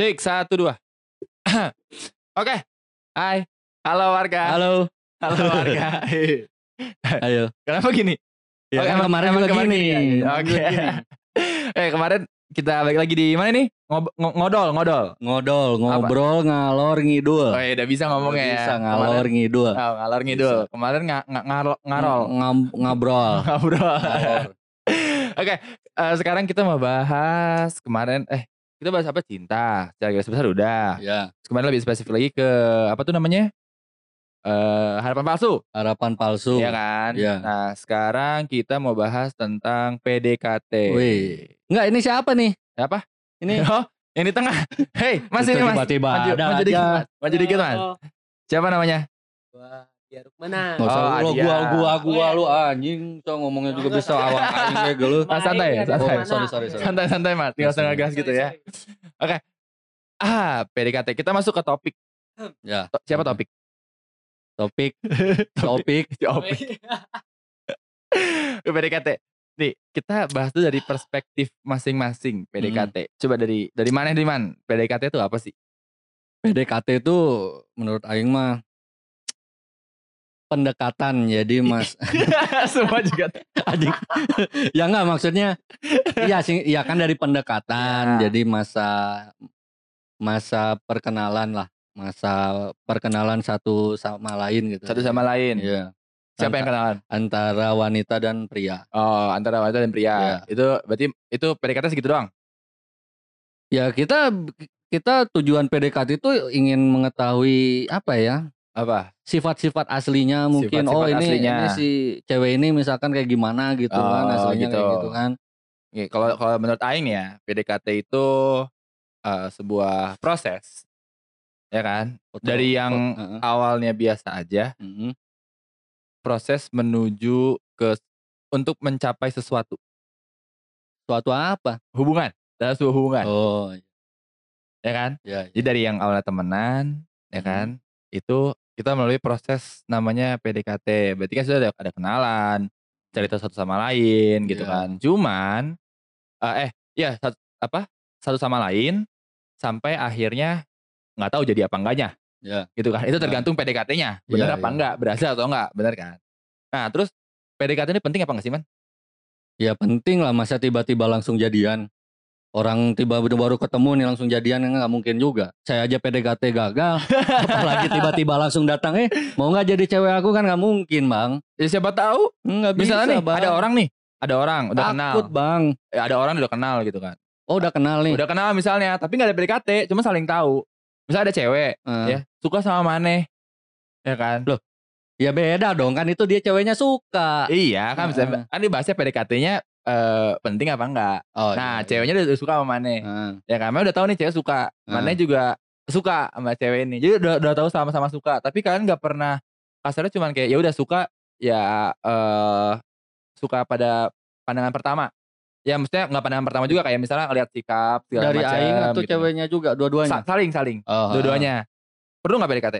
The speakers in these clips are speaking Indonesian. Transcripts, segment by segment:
Cek 1 2. Oke. Hai. Halo warga. Halo. Halo warga. Ayo. Kenapa gini? Ya, okay, kemarin gini. Oke. Okay. Kemarin kita balik lagi di mana nih? Ngobrol, ngalor ngidul. Oh iya, udah bisa ngomongnya ya. Bisa ngalor ngidul. Oh, ngalor ngidul. Bisa. Kemarin ngobrol. Oke, sekarang kita mau bahas kemarin kita bahas apa? Cinta. Secara garis besar udah. Iya. Yeah. Kemarin lebih spesifik lagi ke apa tuh namanya? Harapan palsu. Iya kan? Yeah. Nah, sekarang kita mau bahas tentang PDKT. Wih. Enggak, ini siapa nih? Siapa? Ini. Oh, yang di tengah. Hei, Mas ini Mas. Maju dikit Mas. Siapa namanya? Gua Adia Rukmana. Gua lu anjing, so ngomongnya juga bisa awang anjing gue lu. Mas santai. Sorry. Santai Mas, tinggal setengah gas gitu ya. Oke. PDKT. Kita masuk ke topik. Ya. Siapa topik. PDKT. Nih, kita bahas tuh dari perspektif masing-masing PDKT. Coba dari mana PDKT itu apa sih? PDKT itu menurut Aing mah pendekatan. Jadi mas semua juga adik. Ya enggak, maksudnya iya kan dari pendekatan ya. Jadi masa perkenalan lah. Masa perkenalan satu sama lain gitu. Satu sama lain. Iya. Siapa yang kenalan? Antara wanita dan pria. Oh, antara wanita dan pria. Yeah. Itu berarti itu PDKT segitu doang? Ya, kita tujuan PDKT itu ingin mengetahui apa ya? Apa? Sifat-sifat aslinya mungkin. Sifat-sifat ini si cewek ini misalkan kayak gimana gitu kan aslinya gitu. Kayak gitu kan. Oke, kalau menurut Aing ya, PDKT itu sebuah proses. Ya kan? Dari yang awalnya biasa aja. Proses menuju ke untuk mencapai sesuatu. Suatu apa? Hubungan. Dalam sebuah hubungan. Oh. Ya kan? Ya. Jadi dari yang awalnya temenan, ya kan? Itu kita melalui proses namanya PDKT. Berarti kan sudah ada kenalan, cerita satu sama lain gitu kan. Cuman satu sama lain sampai akhirnya nggak tahu jadi apa enggaknya. Ya. Gitu kan, itu tergantung PDKT-nya benar apa enggak, berhasil atau enggak, benar kan. Nah terus PDKT ini penting apa enggak sih Man? Ya penting lah, masa tiba-tiba langsung jadian. Orang tiba-tiba baru ketemu nih langsung jadian, enggak mungkin juga. Saya aja PDKT gagal apalagi tiba-tiba langsung datang mau enggak jadi cewek aku, kan enggak mungkin Bang. Ya siapa tahu enggak bisa nih Bang. Ada orang udah kenal. Takut Bang. Ada orang udah kenal gitu kan. Oh udah kenal nih. Udah kenal misalnya, tapi enggak ada PDKT, cuma saling tahu. Misalnya ada cewek ya suka sama Maneh, ya kan? Loh, ya beda dong kan, itu dia ceweknya suka. Iya kan, misalnya kan dibahasnya PDKT-nya penting apa enggak? Oh, nah iya. Ceweknya udah suka sama Maneh, ya kan? Memang udah tahu nih cewek suka, Maneh juga suka sama cewek ini. Jadi udah tahu sama-sama suka. Tapi kalian nggak pernah kasarnya cuman kayak ya udah suka ya suka pada pandangan pertama. Ya maksudnya nggak pandangan pertama juga, kayak misalnya ngeliat sikap dari macam, Aing atau gitu. Ceweknya juga dua-duanya saling dua-duanya. Perlu nggak PDKT?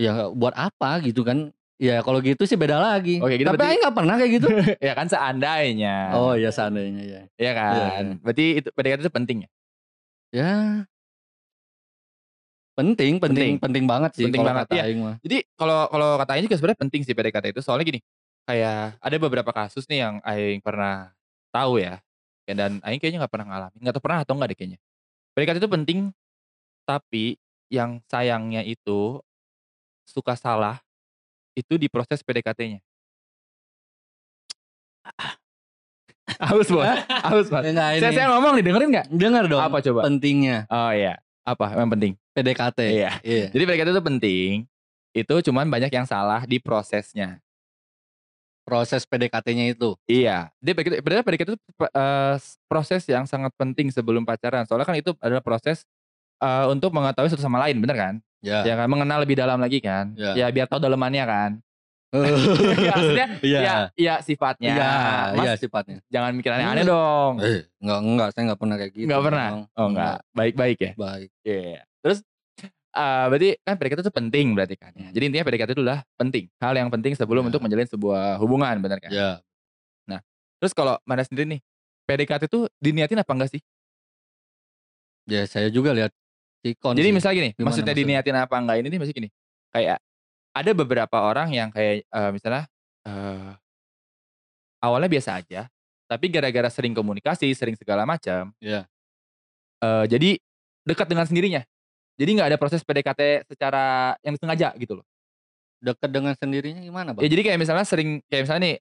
Ya buat apa gitu kan? Ya kalau gitu sih beda lagi. Oke, gitu. Tapi Aing nggak pernah kayak gitu. Ya kan seandainya. Oh ya seandainya ya. Iya kan. Ya. Berarti itu PDKT itu penting ya? Ya penting banget sih. Penting banget ya. Aing mah. Jadi kalau kata Aing juga sebenarnya penting sih PDKT itu, soalnya gini, kayak ada beberapa kasus nih yang Aing pernah tahu ya, dan Aing kayaknya nggak pernah ngalamin, nggak tahu pernah atau nggak deh kayaknya. PDKT itu penting, tapi yang sayangnya itu suka salah itu di proses PDKT-nya. Aus bos. Saya ngomong nih, dengerin nggak? Dengar dong. Apa coba? Pentingnya. Oh iya. Apa? Memang penting. PDKT. Iya. Jadi PDKT itu penting. Itu cuman banyak yang salah di prosesnya. Proses PDKT-nya itu. Iya. Dia PDKT itu proses yang sangat penting sebelum pacaran. Soalnya kan itu adalah proses untuk mengetahui satu sama lain, bener kan? Ya. Ya kan, mengenal lebih dalam lagi kan? Ya biar tahu dalemannya kan. Iya sifatnya. Iya sifatnya. Jangan mikir aneh-aneh dong. Enggak, saya enggak pernah kayak gitu. Enggak pernah. Oh, enggak. Baik-baik ya. Baik. Iya. Yeah. Terus berarti kan PDKT itu penting berarti kan ya. Jadi intinya PDKT itu adalah penting, hal yang penting sebelum untuk menjalin sebuah hubungan, benar kan? Ya. Nah, terus kalau Maneh sendiri nih, PDKT itu diniatin apa enggak sih? Ya saya juga lihat sikon. Jadi misalnya gini, maksudnya diniatin apa enggak ini nih masih gini. Kayak ada beberapa orang yang kayak misalnya awalnya biasa aja, tapi gara-gara sering komunikasi, sering segala macam. Iya. Jadi dekat dengan sendirinya. Jadi nggak ada proses PDKT secara yang disengaja gitu loh. Dekat dengan sendirinya gimana Bang? Ya jadi kayak misalnya sering, kayak misalnya nih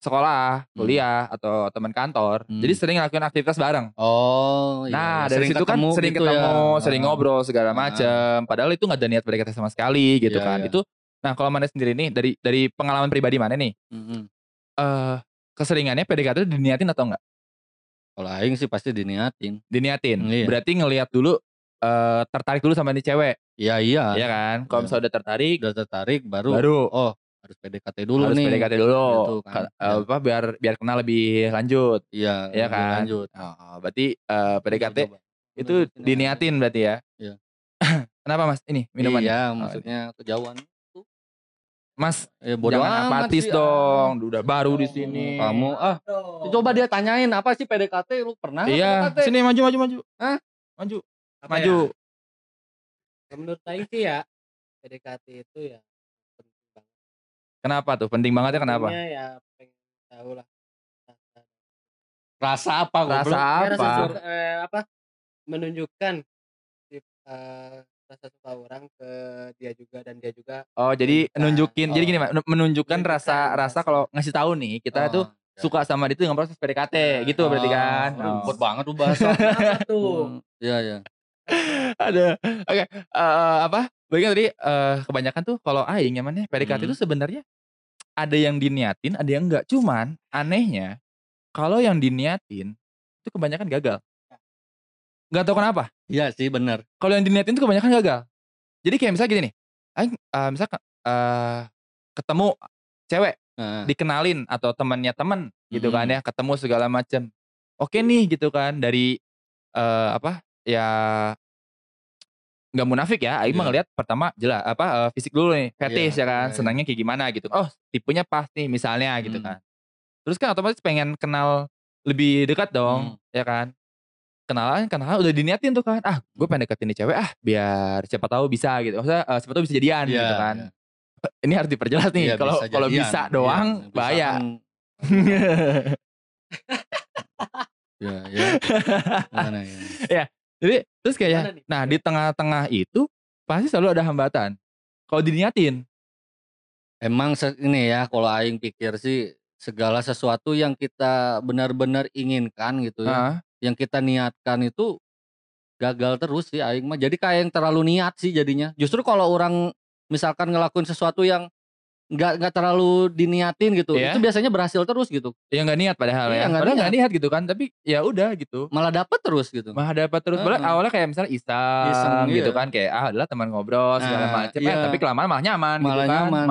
sekolah, kuliah, atau teman kantor. Jadi sering ngelakuin aktivitas bareng. Oh iya. Nah dari situ kan sering gitu ketemu, ya. Sering ngobrol segala macam. Padahal itu nggak ada niat PDKT sama sekali gitu kan. Itu, nah kalau Mane sendiri nih dari pengalaman pribadi Mane nih, keseringannya PDKT diniatin atau enggak? Kalau aing sih pasti diniatin. Diniatin. Iya. Berarti ngelihat dulu, tertarik dulu sama ini cewek. Iya iya. Iya kan. Kalau misalnya udah tertarik, baru oh harus PDKT dulu harus nih. Harus PDKT dulu. Gitu, kan? Apa biar kenal lebih lanjut. Iya. Iya kan. Lanjut. Oh, berarti PDKT itu diniatin berarti ya. Iya. Kenapa Mas? Ini minuman. Iya, maksudnya kejauhan. Mas, bodoh jangan apatis sih, dong. Udah baru di sini. Kamu coba dia tanyain apa sih PDKT? Lu pernah PDKT? Sini maju. Hah? Maju. Apa maju. Ya? Menurut saya sih ya PDKT itu ya penting banget. Kenapa tuh? Penting banget ya kenapa? Ya pengen tahu lah. Rasa apa? Rasa apa? Menunjukkan rasa suka orang ke dia juga dan dia juga. Oh jadi nunjukin, jadi gini Pak, menunjukkan rasa kalau ngasih tahu nih kita tuh suka sama dia itu dengan proses PDKT gitu berarti kan. Ribet banget tuh bahasa. Apa tuh? Iya ya. Ada. Oke, apa? Bagian tadi kebanyakan tuh kalau aing nyamannya PDKT itu sebenarnya ada yang diniatin, ada yang enggak. Cuman anehnya kalau yang diniatin itu kebanyakan gagal. Gak tau kenapa. Iya sih benar. Kalau yang diniatin tuh kebanyakan gagal. Jadi kayak misalnya gini nih, misalnya ketemu cewek, dikenalin atau temannya teman gitu kan ya, ketemu segala macam. Oke nih gitu kan, dari apa ya nggak munafik ya, Aing mah ngeliat pertama jelas apa fisik dulu nih, fetish ya kan, senangnya kayak gimana gitu. Oh tipenya pas nih misalnya gitu kan. Terus kan otomatis pengen kenal lebih dekat dong, ya kan. kenalan udah diniatin tuh kan, gue pengen deketin nih cewek biar siapa tahu bisa gitu, maksudnya siapa tahu bisa jadian gitu kan. Ini harus diperjelas nih, kalau bisa doang bahaya. Ya jadi terus kayak nah di tengah-tengah itu pasti selalu ada hambatan kalau diniatin. Emang ini ya kalau aing pikir sih segala sesuatu yang kita benar-benar inginkan gitu ya, yang kita niatkan itu gagal terus sih aing mah. Jadi kayak yang terlalu niat sih jadinya. Justru kalau orang misalkan ngelakuin sesuatu yang nggak terlalu diniatin gitu, itu biasanya berhasil terus gitu. Ya nggak niat padahal ya. Padahal nggak niat gitu kan, tapi ya udah gitu. Malah dapet terus gitu. Awalnya kayak misalnya iseng gitu kan, kayak adalah teman ngobrol segala macam. Tapi kelamaan malah nyaman gitu kan. Nyaman,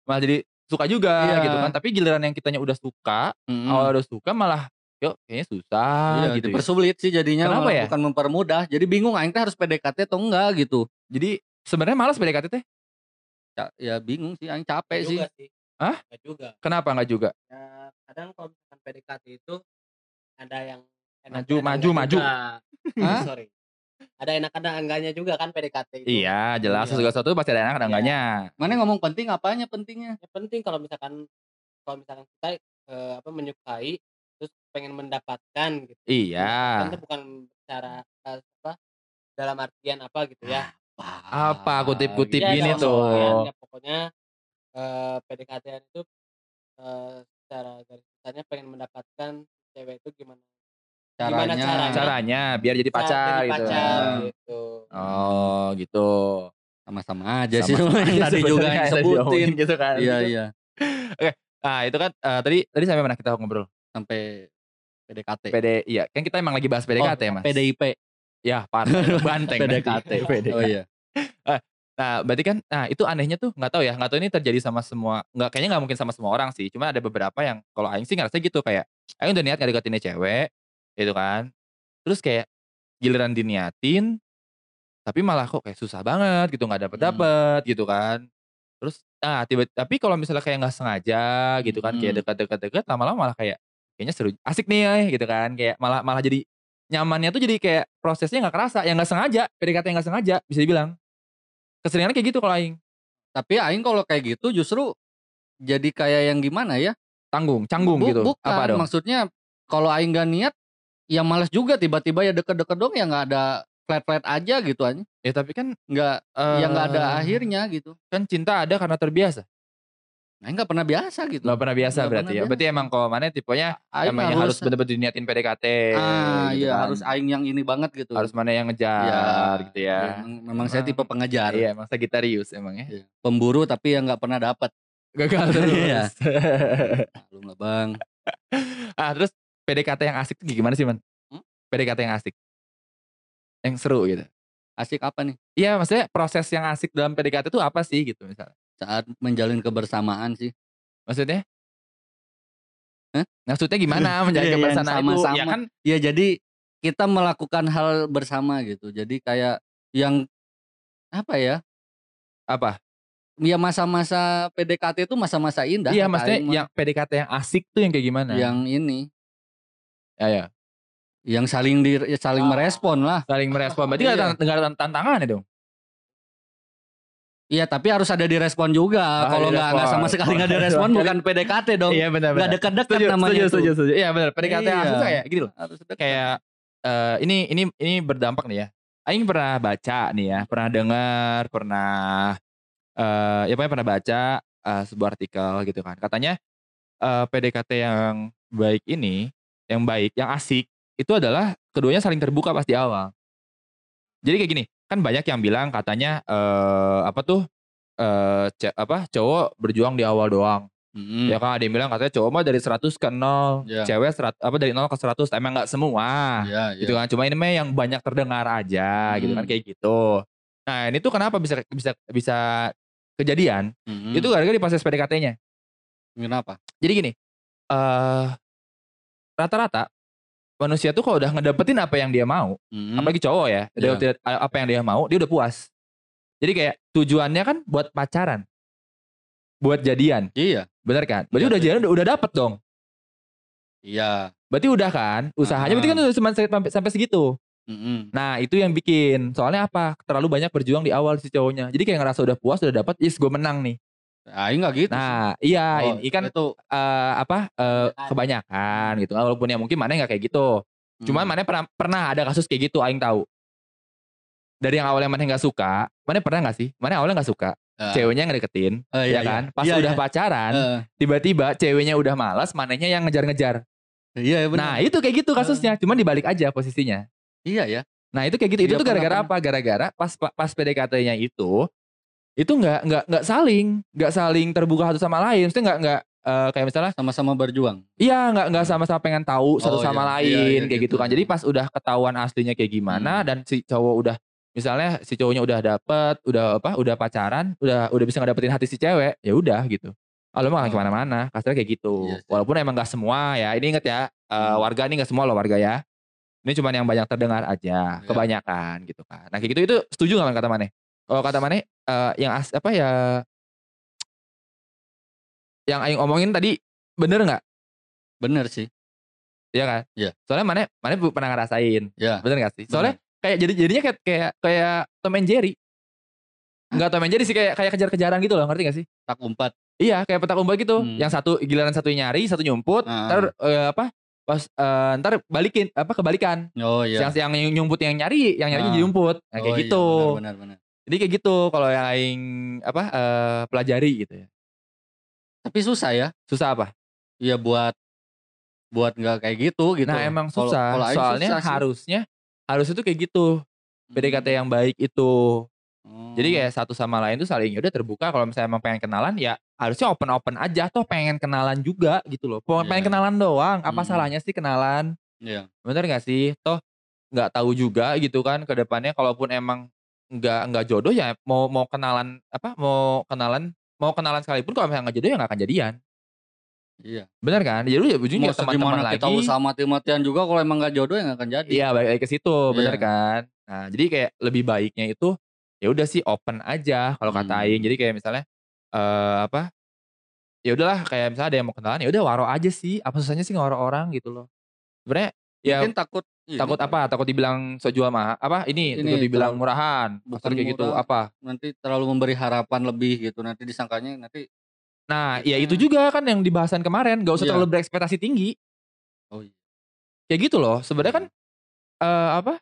malah jadi suka juga gitu kan. Tapi giliran yang kitanya udah suka, awal udah suka malah yuk kayaknya susah gitu. Dipersulit sih jadinya. Kenapa ya? Bukan mempermudah. Jadi bingung aing teh harus PDKT atau enggak gitu. Jadi sebenarnya malas PDKT teh. Ya bingung sih aing, capek sih. Hah? Enggak juga. Kenapa enggak juga? Ya kadang kalau misalkan PDKT itu ada yang enak maju. Sorry. Ada enak ada enggaknya juga kan PDKT itu. Iya, jelas segala sesuatu pasti ada enak ada enggaknya. Mana ngomong penting, apanya pentingnya? Ya penting kalau misalkan kita menyukai terus pengen mendapatkan gitu. Iya. Itu bukan cara dalam artian apa gitu ya. Apa kutip-kutip ini tuh. Ya, pokoknya PDKT itu secara garis besarnya pengen mendapatkan cewek itu gimana? Caranya biar jadi pacar gitu. Oh, gitu. Sama-sama aja sih tadi juga yang sebutin gitu kan. Iya. Oke, nah itu kan tadi sampai mana kita ngobrol? Sampai PDKT. Iya, kan kita emang lagi bahas PDKT ya Mas. PDIP. Ya, Banteng. PDKT. Oh iya. Nah, berarti kan itu anehnya tuh enggak tahu ini terjadi sama semua. Kayaknya enggak mungkin sama semua orang sih. Cuma ada beberapa yang kalau aing sih ngerasa gitu, kayak aing udah niat ngedeketin cewek gitu kan. Terus kayak giliran diniatin tapi malah kok kayak susah banget gitu, enggak dapet-dapet gitu kan. Terus tapi kalau misalnya kayak nggak sengaja gitu kan, kayak dekat-dekat lama-lama malah kayaknya seru, asik nih gitu kan, kayak malah jadi nyamannya tuh jadi kayak prosesnya gak kerasa, yang gak sengaja, PDKT yang gak sengaja, bisa dibilang. Keseringannya kayak gitu kalau Aing. Tapi Aing kalau kayak gitu justru jadi kayak yang gimana ya? Canggung gitu. Bukan, apa dong? Maksudnya kalau Aing gak niat, ya males juga tiba-tiba ya deket-deket dong ya gak ada flat-flat aja gitu aja. Ya tapi kan gak, ya gak ada akhirnya gitu. Kan cinta ada karena terbiasa. Aing gak pernah biasa gitu. Gak pernah biasa gak berarti pernah ya. Biasa. Berarti emang kalau mana tipenya emang harus bener-bener diniatin PDKT. Gitu iya kan. Harus Aing yang ini banget gitu. Harus mana yang ngejar ya, gitu ya. Memang saya tipe pengejar. Iya emang Sagitarius emang ya. Iya. Pemburu tapi yang gak pernah dapat. Gagal terus. Iya. Lu gak bang. Terus PDKT yang asik itu gimana sih man? PDKT yang asik. Yang seru gitu. Asik apa nih? Iya maksudnya proses yang asik dalam PDKT itu apa sih gitu misalnya. Saat menjalin kebersamaan sih. Maksudnya? Hah? Maksudnya gimana menjalin kebersamaan sama-sama. Ya kan? Ya jadi kita melakukan hal bersama gitu. Jadi kayak yang apa ya? Apa? Ya masa-masa PDKT itu masa-masa indah. Iya maksudnya yang PDKT yang asik tuh yang kayak gimana? Yang ini. Ya ya. Yang saling merespon lah. Saling merespon. Berarti gak ada tantangan ya dong? Iya tapi harus ada direspon juga. Kalau nggak sama sekali nggak direspon bukan PDKT dong. Iya benar-benar. Nggak dekat-dekat namanya itu. Setuju. Iya benar. PDKT asli kayak gitu loh. Kayak ini berdampak nih ya. Aing pernah baca nih ya, pernah dengar, pernah baca sebuah artikel gitu kan. Katanya PDKT yang baik ini, yang baik, yang asik itu adalah keduanya saling terbuka pas di awal. Jadi kayak gini. Kan banyak yang bilang katanya cowok berjuang di awal doang. Ya kan ada yang bilang katanya cowok mah dari 100 ke 0, cewek dari 0 ke 100 emang enggak semua. Gitu kan cuma ini mah yang banyak terdengar aja gitu kan kayak gitu. Nah, ini tuh kenapa bisa kejadian? Itu gara-gara di proses PDKT-nya. Kenapa? Jadi gini, rata-rata manusia tuh kalau udah ngedapetin apa yang dia mau, apalagi cowok ya, apa yang dia mau, dia udah puas. Jadi kayak tujuannya kan buat pacaran, buat jadian. Iya. Bener kan? Berarti udah jadian, udah dapet dong. Iya. Berarti udah kan, usahanya berarti kan udah sampai segitu. Nah itu yang bikin, soalnya apa? Terlalu banyak berjuang di awal si cowoknya. Jadi kayak ngerasa udah puas, udah dapet, gue menang nih. Nah, enggak gitu. Nah, iya, ini kan itu kebanyakan gitu. Walaupun ya mungkin mana enggak kayak gitu. Cuman mana pernah ada kasus kayak gitu aing tahu. Dari yang awalnya mana enggak suka, mana pernah enggak sih? Mana awalnya enggak suka, ceweknya ngedeketin, ya kan? Pas udah pacaran, tiba-tiba ceweknya udah malas, mananya yang ngejar-ngejar. Iya, benar. Nah, itu kayak gitu kasusnya, cuman dibalik aja posisinya. Iya ya. Nah, itu kayak gitu. Itu tuh gara-gara apa? Gara-gara pas PDKT-nya itu nggak saling terbuka satu sama lain, maksudnya nggak kayak misalnya sama-sama berjuang. Iya nggak sama-sama pengen tahu satu sama lain kayak gitu kan. Jadi pas udah ketahuan aslinya kayak gimana dan si cowok udah misalnya si cowoknya udah dapet, udah pacaran, udah bisa ngedapetin hati si cewek, ya udah gitu. Lo mah gak kemana-mana, kasarnya kayak gitu. Yes. Walaupun emang nggak semua ya, ini inget ya warga ini nggak semua loh warga ya. Ini cuma yang banyak terdengar aja, kebanyakan gitu kan. Nah kayak gitu itu setuju nggak kata Mane? Kalau kata Mane yang Aing omongin tadi bener nggak? Bener sih, iya kan? Iya. Soalnya Mane pernah ngerasain, bener nggak sih? Soalnya kayak jadinya kayak Tom and Jerry, nggak Tom and Jerry sih kayak kejar-kejaran gitu loh, ngerti nggak sih? Petak umpet. Iya, kayak petak umpet gitu. Yang satu giliran satu nyari, satu nyumput, ntar balikin kebalikan. Oh iya. Yang nyumput yang nyari, jadi nyumput, kayak gitu. Iya, benar. Jadi kayak gitu kalau yang Aing pelajari gitu ya. Tapi susah ya. Susah apa? Iya buat nggak kayak gitu. Nah emang susah. Kalo soalnya susah harusnya tuh kayak gitu. PDKT yang baik itu. Jadi kayak satu sama lain tuh saling udah terbuka. Kalau misalnya emang pengen kenalan ya harusnya open aja. Toh pengen kenalan juga gitu loh. Pengen kenalan doang. Apa salahnya sih kenalan? Iya. Bener nggak sih? Toh nggak tahu juga gitu kan kedepannya. Kalaupun emang nggak jodoh ya mau kenalan sekalipun kalau misalnya nggak jodoh ya nggak akan jadian. Iya benar kan, jadi ya ujungnya teman-teman lagi tahu sama mati-matian juga kalau emang nggak jodoh ya nggak akan jadi. Iya balik ke situ, benar kan. Nah jadi kayak lebih baiknya itu ya udah sih open aja kalau kata Aing. Jadi kayak misalnya ya udahlah kayak misalnya ada yang mau kenalan ya udah waro aja sih, apa susahnya sih ngawaro orang gitu loh sebenarnya. Ya, mungkin takut Iya, takut apa? Takut dibilang sojual mah apa? Ini dibilang murahan, bukan kayak gitu apa? Nanti terlalu memberi harapan lebih gitu. Nanti disangkanya nanti. Nah, ya itu juga kan yang dibahasan kemarin. Gak usah terlalu berekspektasi tinggi. Oh iya. Kayak gitu loh. Sebenarnya kan apa?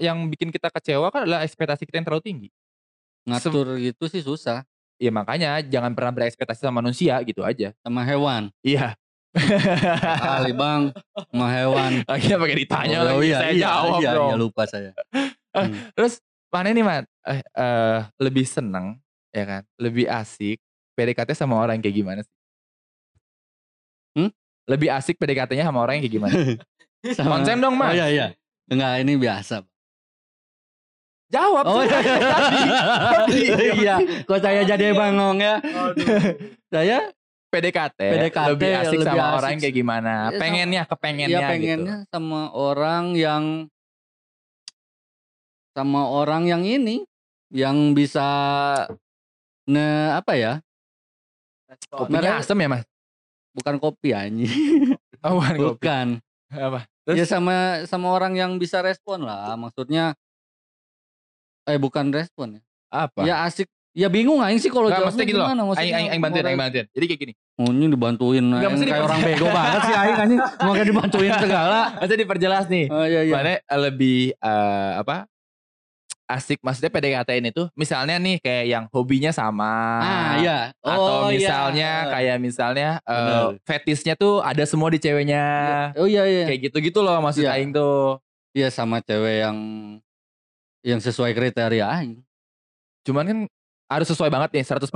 Yang bikin kita kecewa kan adalah ekspektasi kita yang terlalu tinggi. Ngatur gitu sih susah. Ya makanya jangan pernah berekspektasi sama manusia gitu aja. Sama hewan. Iya. Kali bang, sama hewan. Akhirnya pakai ditanya lagi. Saya jawab bro. Iya, lupa saya. Terus mana nih man? Lebih seneng ya kan? Lebih asik PDKT sama orang kayak gimana sih? Lebih asik PDKT-nya sama orang yang kayak gimana? Konsen dong man. Oh iya. Enggak, ini biasa. Jawab. Oh iya. Iya. Kok saya jadi bangong ya? Saya PDKT lebih asik sama orang kayak gimana? Ya, pengennya gitu. sama orang yang ini yang bisa apa ya? Kopinya asem ya, Mas? Bukan kopi anjing. Oh, bukan. Apa? Terus? Ya sama orang yang bisa respon lah, maksudnya bukan respon ya. Apa? Ya asik. Ya bingung aing sih kalau jawabnya gimana gitu loh. Maksudnya aing bantuin. Jadi kayak gini. Ini dibantuin kayak orang bego banget sih aing. Makanya dibantuin segala. Maksudnya diperjelas nih. Oh, iya. Makanya lebih apa? Asik maksudnya PDKT-in itu misalnya nih kayak yang hobinya sama. Iya. Oh, atau misalnya kayak misalnya fetisnya tuh ada semua di ceweknya. Oh iya. Kayak gitu-gitu loh maksud aing tuh. Iya sama cewek yang sesuai kriteria aing. Cuman kan harus sesuai banget nih 100%.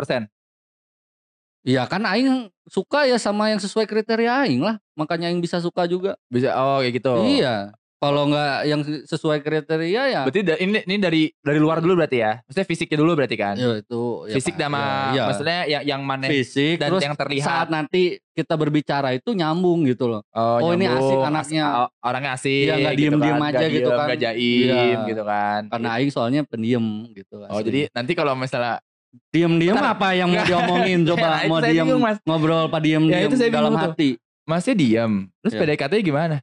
Iya kan aing suka ya sama yang sesuai kriteria aing lah. Makanya aing bisa suka juga. Bisa oh kayak gitu. Iya. Kalau nggak yang sesuai kriteria ya. Berarti ini dari luar dulu berarti ya. Maksudnya fisiknya dulu berarti kan. Iya itu. Ya fisik sama maksudnya yang mana fisik, dan yang terlihat. Saat nanti kita berbicara itu nyambung gitu loh. Oh nyambung, ini asik anaknya. Orangnya asik. Iya nggak diem-diem aja gitu kan. Nggak jaim gitu kan. Karena aing soalnya pendiam gitu. Asli. Oh jadi nanti kalau misalnya diem-diem apa yang mau diomongin coba mau diem ngobrol apa diem-diem dalam hati. Masnya diem. Terus PDKT-nya gimana?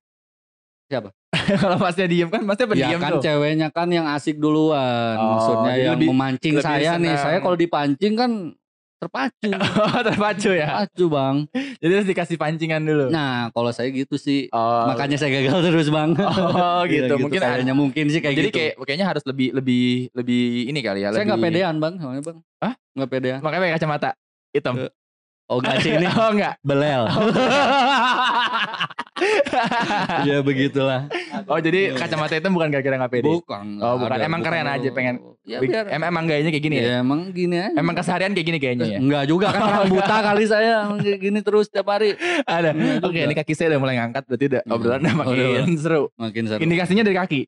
Siapa? Kalau masnya diem kan masnya pendiam tuh. Ya kan ceweknya kan yang asik duluan. Maksudnya yang lebih, memancing lebih saya senang. Nih. Saya kalau dipancing kan terpacu. Terpacu ya? Terpacu bang. Jadi harus dikasih pancingan dulu. Nah kalau saya gitu sih. Makanya saya gagal terus bang. Gitu. Mungkin sih kayak jadi gitu. Jadi kayaknya harus lebih ini kali ya. Saya lebih... gak pedean bang. Soalnya bang. Hah? Gak pedean. Makanya pakai kacamata hitam. Oh gak sih ini? Oh enggak. Belel. Ya begitulah. Oh jadi kacamata itu bukan gara-gara gak pede? Bukan. Oh bukan. Emang bukan, keren aja pengen. Ya, biar, emang gayanya kayak gini ya? Emang gini aja. Emang keseharian kayak gini kayaknya ya? Enggak juga kan orang buta kali saya. Kayak gini terus tiap hari. Ada. Oke ini kaki saya udah mulai ngangkat. Berarti udah obrolan makin seru. Makin seru. Indikasinya dari kaki.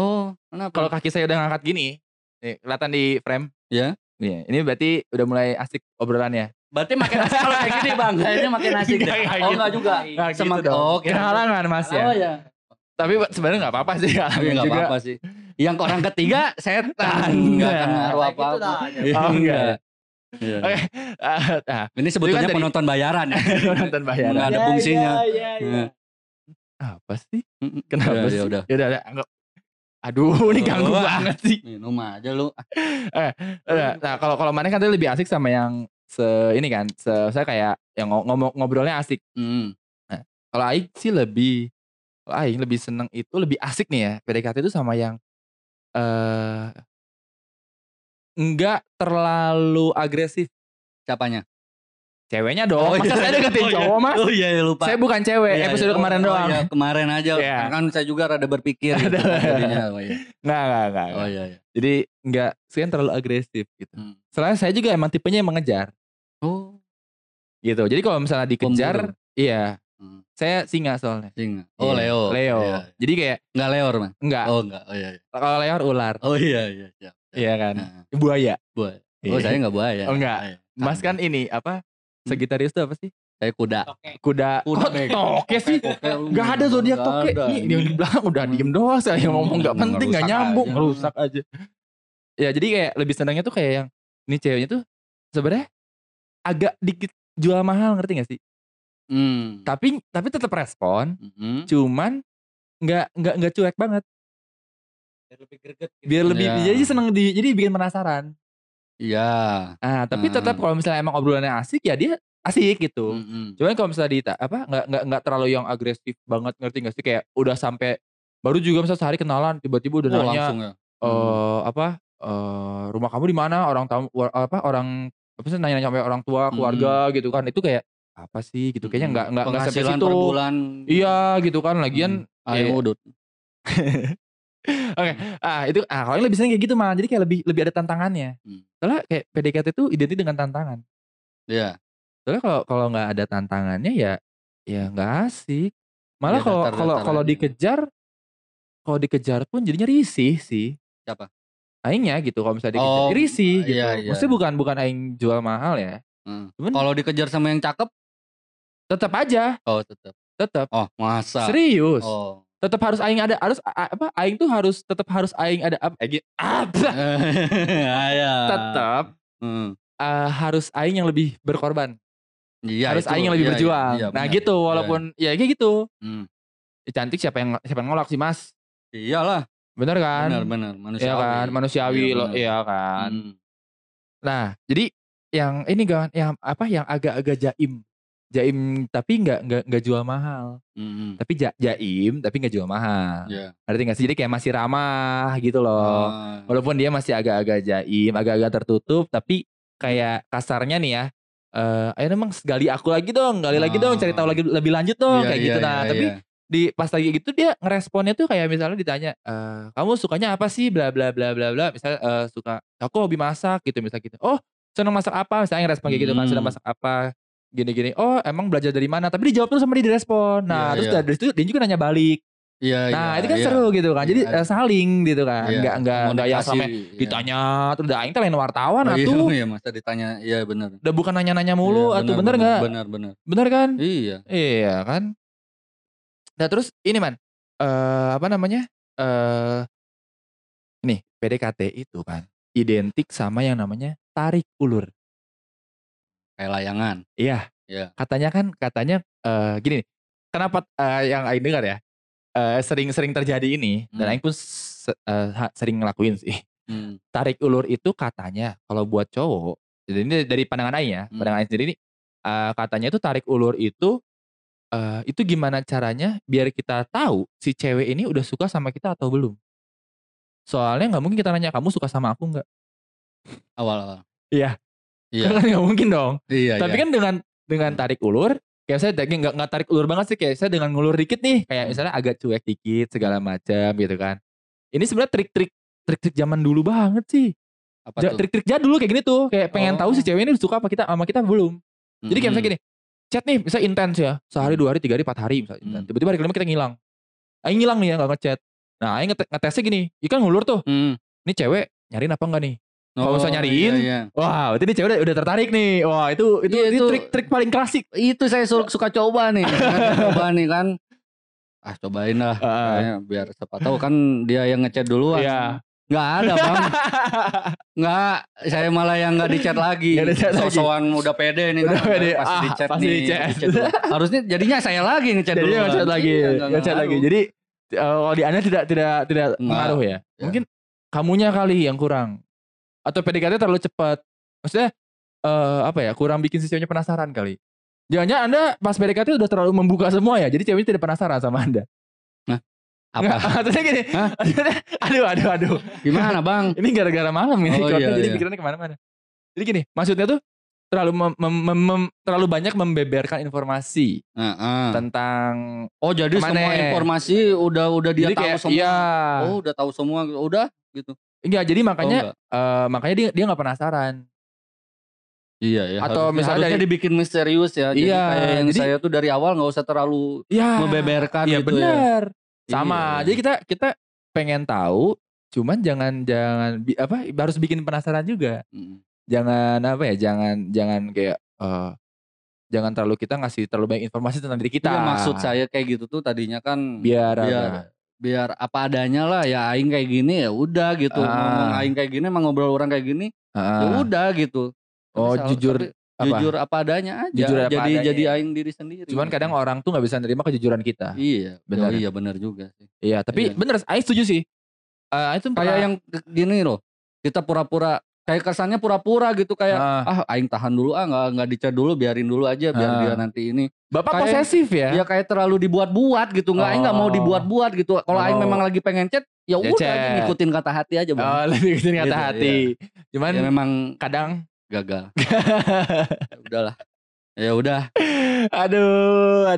Oh kenapa? Kalau kaki saya udah ngangkat gini. Nih, kelihatan di frame. Ya. Ini berarti udah mulai asik obrolannya. Berarti makin asik kalau kayak gini bang. Kayaknya makin asik. Oh enggak juga. Semakin kira halangan mas ya. Oh iya. Tapi sebenarnya enggak apa-apa sih. Enggak apa-apa sih. Yang orang ketiga setan. Enggak akan ngaruh apa-apa. Oh enggak. Oke. Ini sebetulnya penonton bayaran ya. Penonton bayaran. Enggak ada fungsinya. Apa sih? Kenapa sih? Ya udah anggap. Aduh, ini ganggu banget sih. Minum aja lu. Nah, kalau mana kan tadi lebih asik sama yang ini kan, saya kayak yang ngobrolnya asik. Nah, kalau aing sih lebih seneng itu lebih asik nih ya. PDKT itu sama yang enggak terlalu agresif. Siapanya? Ceweknya dong. Masa saya deketin cowok mas? Oh iya lupa. Saya bukan cewek. Episode kemarin doang. Iya, kemarin aja. Yeah. Kan saya juga rada berpikir. Gitu, jadinya, Nggak. Oh iya. Jadi nggak saya terlalu agresif gitu. Selain saya juga emang tipenya yang mengejar. Oh. Gitu. Jadi kalau misalnya dikejar, iya. Saya singa soalnya. Singa. Oh Leo. Leo. Iya. Jadi kayak nggak leor mas? Nggak. Oh nggak. Oh iya. Kalau leor ular. Oh iya. Iya kan. Nah. Buaya. Oh iya. Saya nggak buaya. Oh nggak. Mas kan ini apa? Sagitarius itu apa sih? Kayak kuda. Kuda. Toke sih. Gak ada zodiak toke. Ini yang di belakang udah diem doang. Saya ngomong gak penting, gak nyambung. Ngerusak aja. Ya jadi kayak lebih senangnya tuh kayak yang ini ceweknya tuh sebenarnya agak dikit jual mahal, ngerti gak sih? Tapi tetap respon. Cuman nggak cuek banget. Biar lebih greget gitu. Biar lebih ya. Jadi seneng di, jadi bikin penasaran. Iya. Ah, tapi tetap kalau misalnya emang obrolannya asik ya dia asik gitu. Cuman kalau misalnya di apa nggak terlalu yang agresif banget, ngerti nggak sih, kayak udah sampai baru juga misalnya sehari kenalan tiba-tiba udah nanya langsung ya. Rumah kamu di mana, orang tamu apa orang sih, nanya sampai orang tua, keluarga gitu kan. Itu kayak apa sih gitu, kayaknya nggak sampai situ per bulan. Iya gitu kan, lagian ayo udut. Oke, itu kalau yang lebih sering kayak gitu malah jadi kayak lebih ada tantangannya. Soalnya kayak PDKT itu identik dengan tantangan. Iya. Soalnya kalau nggak ada tantangannya ya nggak asik. Malah kalau dikejar pun jadinya risih sih. Siapa? Aingnya gitu, kalau misalnya dikejar risih gitu. Iya. Maksudnya bukan aing jual mahal ya. Kalau dikejar sama yang cakep tetap aja. Oh, tetap. Oh, masa. Serius. Oh. Tetap harus aing ada, harus apa? Aing tuh harus tetap harus aing ada apa? Tetap harus aing yang lebih berkorban. Iya, harus aing yang lebih berjuang. Iya, nah, benar. Gitu walaupun ya kayak gitu. Cantik siapa yang ngolak sih, Mas? Iyalah. Benar kan? Benar, manusiawi. Iya kan, manusiawi loh, iya kan. Nah, jadi yang ini kan yang apa yang agak-agak jaim tapi nggak jual mahal, tapi jaim tapi nggak jual mahal, ngerti nggak sih? Jadi kayak masih ramah gitu loh, walaupun dia masih agak-agak jaim, agak-agak tertutup, tapi kayak kasarnya nih ya, ayo emang gali aku lagi dong, cari tahu lagi lebih lanjut dong, kayak gitu. Nah tapi di pas lagi gitu dia ngeresponnya tuh kayak misalnya ditanya, kamu sukanya apa sih, bla bla bla bla bla, misal suka aku hobi masak gitu, misal gitu, oh senang masak apa, misalnya respon kayak gitu kan, senang masak apa gini-gini, oh emang belajar dari mana, tapi dijawab terus sama dia direspon. Nah terus dari situ dia juga nanya balik. Nah itu kan seru gitu kan, jadi saling gitu kan, nggak ya sampai ditanya terus udah aing lain wartawan atuh. Iya masa ditanya, iya benar. Udah bukan nanya-nanya mulu atuh, bener nggak? Bener kan? Iya kan. Nah terus ini man, apa namanya? Nih PDKT itu kan identik sama yang namanya tarik ulur. Kayak layangan. Iya. Yeah. Katanya gini nih. Kenapa yang Aing dengar ya. Sering-sering terjadi ini. Dan Aing pun sering ngelakuin sih. Tarik ulur itu katanya. Kalau buat cowok. Jadi ini dari pandangan Aing ya. Pandangan Aing sendiri nih. Katanya itu tarik ulur itu. Itu gimana caranya. Biar kita tahu. Si cewek ini udah suka sama kita atau belum. Soalnya gak mungkin kita nanya. Kamu suka sama aku gak? Awal-awal. Iya. Kan gak mungkin dong. Tapi kan dengan tarik ulur, kayak saya gak tarik ulur banget sih, kayak saya dengan ngulur dikit nih, kayak misalnya agak cuek dikit segala macam gitu kan. Ini sebenarnya trik-trik zaman dulu banget sih. Trik-trik jadul kayak gini tuh, kayak pengen tahu si cewek ini suka apa kita sama kita belum. Jadi kayak misalnya gini, chat nih misalnya intens ya, sehari 2 hari 3 hari 4 hari misalnya. Tiba-tiba hari kelima kita ngilang. Aing ngilang nih ya, gak ngechat. Nah Aing ngetesnya gini, ikan ngulur tuh. Ini cewek nyariin apa enggak nih? Kalau misalnya nyariin, wah berarti ini cewek udah tertarik nih. Wah itu trik-trik paling klasik. Itu saya suka coba nih. Coba nih kan. Cobain lah. Biar siapa tahu kan dia yang ngechat duluan. Gak ada bang. Saya malah yang gak di-chat lagi. So-soan udah pede nih. Udah pede. Pasti di-chat. Harusnya jadinya saya lagi ngechat duluan. Jadinya ngechat lagi. Jadi kalau di Anda tidak pengaruh ya. Mungkin kamunya kali yang kurang. Atau PDKT terlalu cepat. Maksudnya apa ya, kurang bikin si ceweknya penasaran kali. Jangan-jangan Anda pas PDKT udah terlalu membuka semua ya, jadi ceweknya tidak penasaran sama Anda. Nah apa? Maksudnya gini. Aduh gimana bang? Ini gara-gara malam ini. Jadi pikirannya kemana-mana. Jadi gini, maksudnya tuh terlalu banyak membeberkan informasi tentang jadi kemana. Semua informasi udah dia jadi tahu kayak, semua. Iya. Oh udah tahu semua, udah gitu. Enggak, jadi makanya dia nggak penasaran. Iya. Atau misalnya dibikin misterius ya. Jadi kayak yang saya tuh dari awal nggak usah terlalu membeberkan gitu bener. Ya. Benar. Sama. Iya. Jadi kita pengen tahu, cuman jangan apa harus bikin penasaran juga. Jangan apa ya? Jangan kayak jangan terlalu kita ngasih terlalu banyak informasi tentang diri kita. Iya, maksud saya kayak gitu tuh tadinya kan biar apa adanya lah ya, aing kayak gini ya udah gitu, ngomong aing kayak gini, emang ngobrol orang kayak gini ya udah gitu. Tapi jujur Jujur apa adanya aja. Jujur apa jadi adanya. Jadi aing diri sendiri. Cuman kadang orang tuh nggak bisa nerima kejujuran kita. Iya, benar. Iya benar juga sih. Iya, tapi iya. Bener, aing setuju sih. Itu kayak yang gini loh. Kita pura-pura kayak kesannya pura-pura gitu kayak aing tahan dulu nggak dicat dulu, biarin dulu aja biar dia nanti ini. Bapak kayak, posesif ya? Ya kayak terlalu dibuat-buat gitu, nggak aing nggak mau dibuat-buat gitu. Kalau aing memang lagi pengen chat, ya udah ngikutin kata hati aja bang. Oh, lebih ngikutin kata gitu, hati. Ya. Cuman ya memang kadang gagal. Udahlah. Ya udah. Aduh.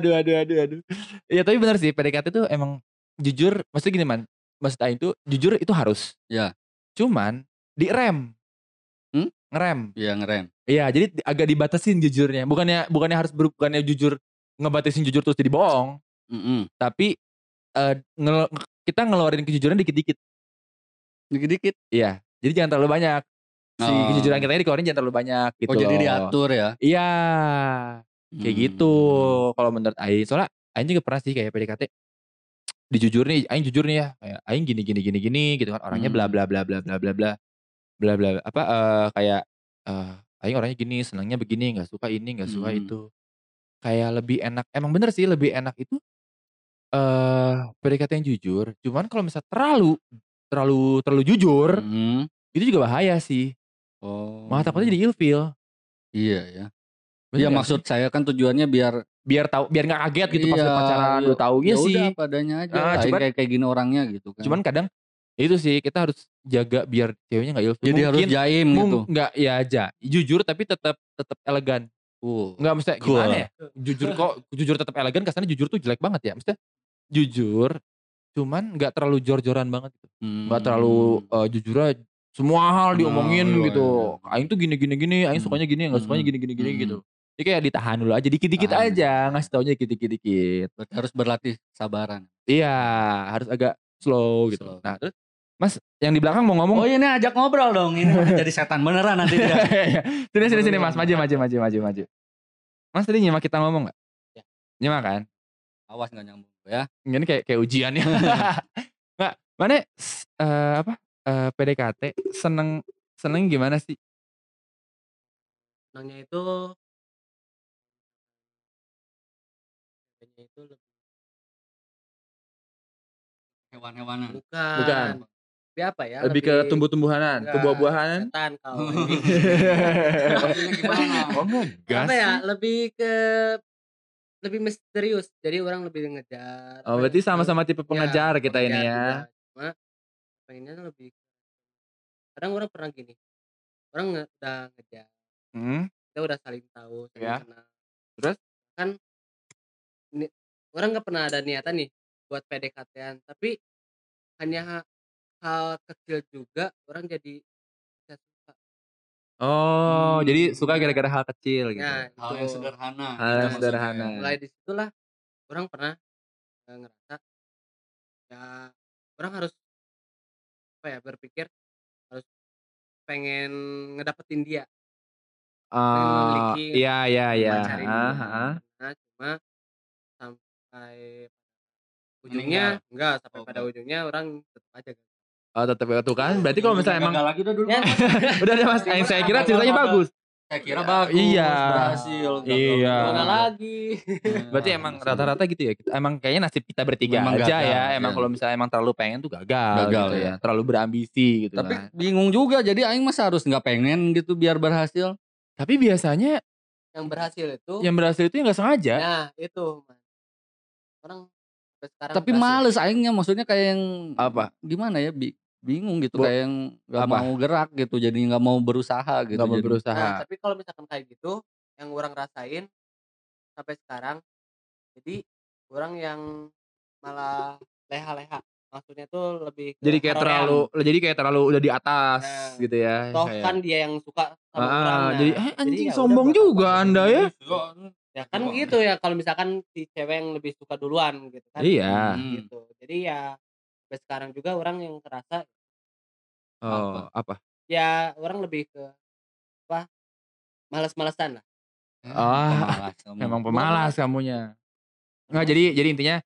Ya tapi benar sih PDKT itu emang jujur, maksudnya gini man. Maksud aing tuh jujur itu harus. Ya. Cuman direm. Ngerem. Iya, ngerem. Iya, jadi agak dibatasin jujurnya. Bukannya harus bukannya jujur ngebatasin jujur terus jadi bohong. Tapi kita ngeluarin kejujuran dikit-dikit. Dikit-dikit. Iya. Jadi jangan terlalu banyak. Si kejujuran kita ini dikeluarin jangan terlalu banyak gitu. Oh, jadi diatur ya. Iya. Kayak gitu kalau menurut aing. Soalnya aing juga pernah sih kayak PDKT dijujur nih, aing jujur nih ya. Kayak aing gini gitu kan orangnya bla bla bla bla bla bla bla. Bla bla apa kayak aing orangnya gini, senangnya begini, nggak suka ini, nggak suka itu. Kayak lebih enak, emang bener sih lebih enak itu PDKT yang jujur. Cuman kalau misalnya terlalu jujur, itu juga bahaya sih. Oh. Malah takutnya jadi ilfil. Iya ya. Iya maksud saya kan tujuannya biar tahu, biar nggak kaget gitu pas pacaran udah tahu ya sih. Udah padanya aja. Cuman, kayak gini orangnya gitu kan. Cuman kadang itu sih kita harus jaga biar ceweknya nggak ilfil. Jadi mungkin, harus jaim gitu. Nggak ya aja. Jujur tapi tetap elegan. Nggak mesti gimana ya? Jujur kok jujur tetap elegan. Karena jujur tuh jelek banget ya. Mesti jujur. Cuman nggak terlalu jor-joran banget gitu. Nggak terlalu jujurnya semua hal diomongin gitu. Aing tuh gini. Aing sukanya gini, nggak sukanya gini gitu. Jadi kayak ditahan dulu aja, dikit-dikit aja, ngasih taunya dikit-dikit. Harus berlatih sabaran. Iya, harus agak slow gitu. Nah terus Mas yang di belakang mau ngomong. Oh ini ajak ngobrol dong. Ini jadi setan beneran nanti dia. Sini Mas, maju. Mas tadi nyimak kita ngomong gak? Ya. Nyimak kan? Awas gak nyambung ya. Ini kayak ujian ya. Nggak, mana PDKT seneng gimana sih? Senangnya itu lebih hewan-hewanan. Bukan. Lebih apa ya? Lebih ke tumbuh-tumbuhanan, ke buah-buahan. Setan kalau. Apa ya? Lebih misterius. Jadi orang lebih ngejar. Oh, berarti sama-sama tipe pengejar kita ini ya. Cuma pengennya lebih. Kadang orang pernah gini. Orang udah ngejar. Kita udah saling tahu, saling kenal. Terus kan orang enggak pernah ada niatan nih buat PDKT-an, tapi hanya hal kecil juga orang jadi bisa suka. Oh, jadi suka gara-gara hal kecil gitu. Nah, hal yang sederhana. Mulai disitulah orang pernah ngerasa ya orang harus berpikir harus pengen ngedapetin dia. Oh, iya. Nah, cuma sampai ujungnya enggak sampai pada ujungnya orang tetap aja kan. Oh tetap itu kan. Berarti kalau misalnya emang enggak lagi dulu. Udah deh Mas, saya kira ceritanya bagus. Saya kira bagus. Iya. Berhasil. Iya. Enggak lagi. Berarti emang rata-rata gitu ya. Emang kayaknya nasib kita bertiga memang aja gagal, ya. Emang kalau misalnya emang terlalu pengen tuh gagal gitu ya. Terlalu berambisi gitu. Tapi bingung juga. Jadi aing masa harus enggak pengen gitu biar berhasil. Tapi biasanya yang berhasil itu enggak sengaja. Nah, itu Mas. Orang sekarang tapi males aingnya, maksudnya kayak yang apa gimana ya bingung gitu kayak yang gak apa? Mau gerak gitu, jadi gak mau berusaha gitu. Gak mau berusaha. Nah, tapi kalau misalkan kayak gitu yang orang rasain sampai sekarang, jadi orang yang malah leha-leha, maksudnya tuh lebih jadi kayak terlalu udah di atas gitu ya. Toh kayak, kan dia yang suka sama orang. Jadi anjing ya sombong juga anda ya. Ya kan gitu ya kalau misalkan si cewek yang lebih suka duluan gitu kan. Iya. Gitu. Jadi ya sampai sekarang juga orang yang kerasa apa? Ya orang lebih ke apa? Malas-malasan lah. Memang pemalas kamunya. Enggak jadi intinya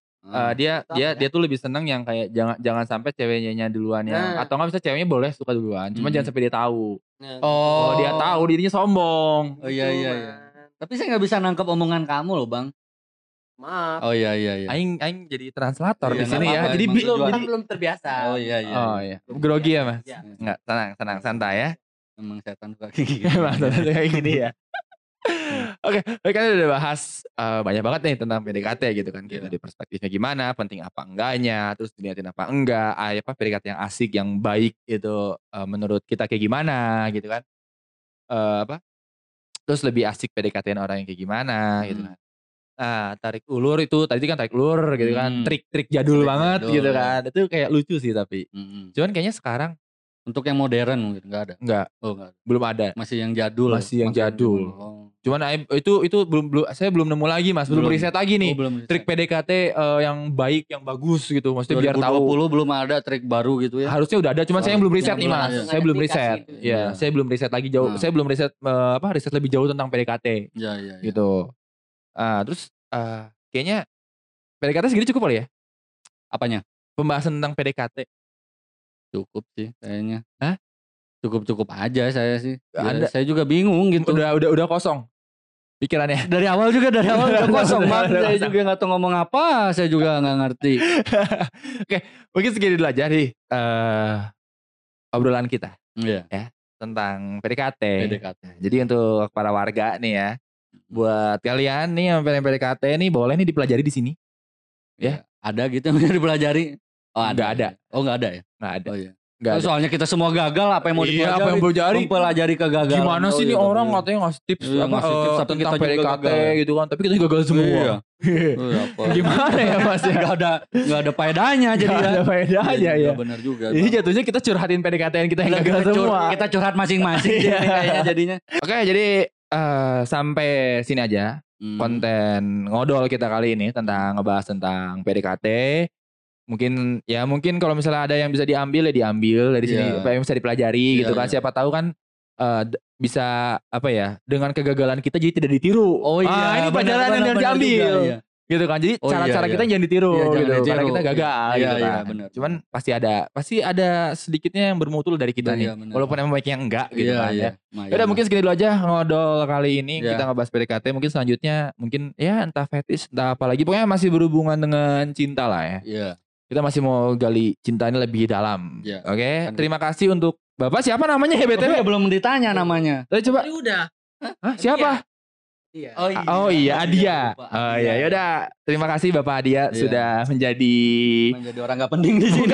dia tuh lebih seneng yang kayak jangan sampai ceweknya duluan ya. Atau enggak bisa ceweknya boleh suka duluan, cuma jangan sampai dia tahu. Oh, dia tahu dirinya sombong. Oh iya. Tapi saya nggak bisa nangkep omongan kamu loh, Bang. Maaf. Oh iya. Aing jadi translator di sini ya. Jadi belum terbiasa. Oh iya. Oh iya. Grogi ya, Mas? Iya. Enggak, tenang, santai ya. Emang setan suka kayak gini. Kayak gini ya. Oke, kan udah bahas banyak banget nih tentang PDKT gitu kan. Kita di perspektifnya gimana, penting apa enggaknya, terus dilihatin apa enggak, apa PDKT yang asik, yang baik itu menurut kita kayak gimana gitu kan. Terus lebih asik PDKT-in orang yang kayak gimana gitu kan. Nah, tarik ulur itu tadi kan tarik ulur gitu kan, trik-trik jadul banget gitu kan. Itu kayak lucu sih tapi. Cuman kayaknya sekarang untuk yang modern mungkin nggak ada. Nggak. Oh, nggak ada. Belum ada. Masih yang jadul. Masih yang jadul. Cuman itu belum saya belum nemu lagi, Mas. Belum riset lagi nih. Trik PDKT yang baik, yang bagus gitu. Maksudnya biar tahu. 2020 belum ada trik baru gitu ya. Harusnya udah ada, cuman saya belum riset nih, Mas. Saya belum riset. Iya, saya belum riset lagi jauh. Saya belum riset riset lebih jauh tentang PDKT. Iya. Gitu. Terus kayaknya PDKT segini cukup kali ya? Apanya? Pembahasan tentang PDKT. Cukup sih kayaknya. Hah? Cukup aja saya sih. Ya, saya juga bingung gitu. Udah kosong pikirannya. Dari awal udah kosong. Maaf, saya juga nggak tahu ngomong apa. Saya juga nggak ngerti. Oke, mungkin segini dulu aja nih obrolan kita. Iya. Ya, tentang PDKT. Jadi untuk para warga nih ya, buat kalian nih yang pengen PDKT nih, boleh nih dipelajari di sini. Ya, ada gitu yang dipelajari. Oh, ada. Oh, nggak ada ya? Nggak ada. Oh, iya. Gak soalnya ada. Kita semua gagal, apa yang mau dipelajari? Iya, apa yang pelajari? Mempelajari kegagalan. Gimana sih nih orang katanya ngasih tips, tentang PDKT gitu kan, tapi kita gagal semua. Iya. Gimana ya, Mas? Gak ada faedahnya jadi. Gak ada faedahnya ya. Benar juga. Jadi jatuhnya kita curhatin PDKT kita yang gagal semua. Kita curhat masing-masing kayaknya jadinya. Oke, jadi sampai sini aja konten ngodol kita kali ini tentang ngebahas tentang PDKT. Mungkin kalau misalnya ada yang bisa diambil ya diambil dari sini, apa yang bisa dipelajari gitu kan. Siapa tahu kan bisa dengan kegagalan kita jadi tidak ditiru. Oh iya, ini pelajaran yang harus diambil juga, gitu kan. Jadi cara-cara kita jangan ditiru gitu karena kita gagal gitu kan. Cuman pasti ada sedikitnya yang bermutu dari kita nih. Walaupun emang baiknya enggak gitu kan ya. Udah mungkin segini dulu aja ngodol kali ini. Kita ngebahas PDKT, mungkin selanjutnya mungkin ya entah fetish, entah apa lagi. Pokoknya masih berhubungan dengan cinta lah ya. Iya. Kita masih mau gali cintanya lebih dalam. Ya, oke, terima kasih untuk Bapak siapa namanya ya BTW? Belum ditanya namanya. Tapi coba. Udah. Hah? Siapa? Iya. Oh iya, Adia. Oh iya, yaudah. Terima kasih Bapak Adia sudah menjadi orang gak penting di sini.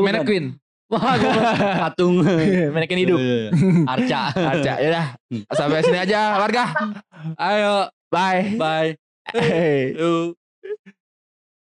Mannequin. Wah, patung. Mannequin hidup. Arca. Yaudah. Sampai sini aja warga. Ayo, bye. Hey.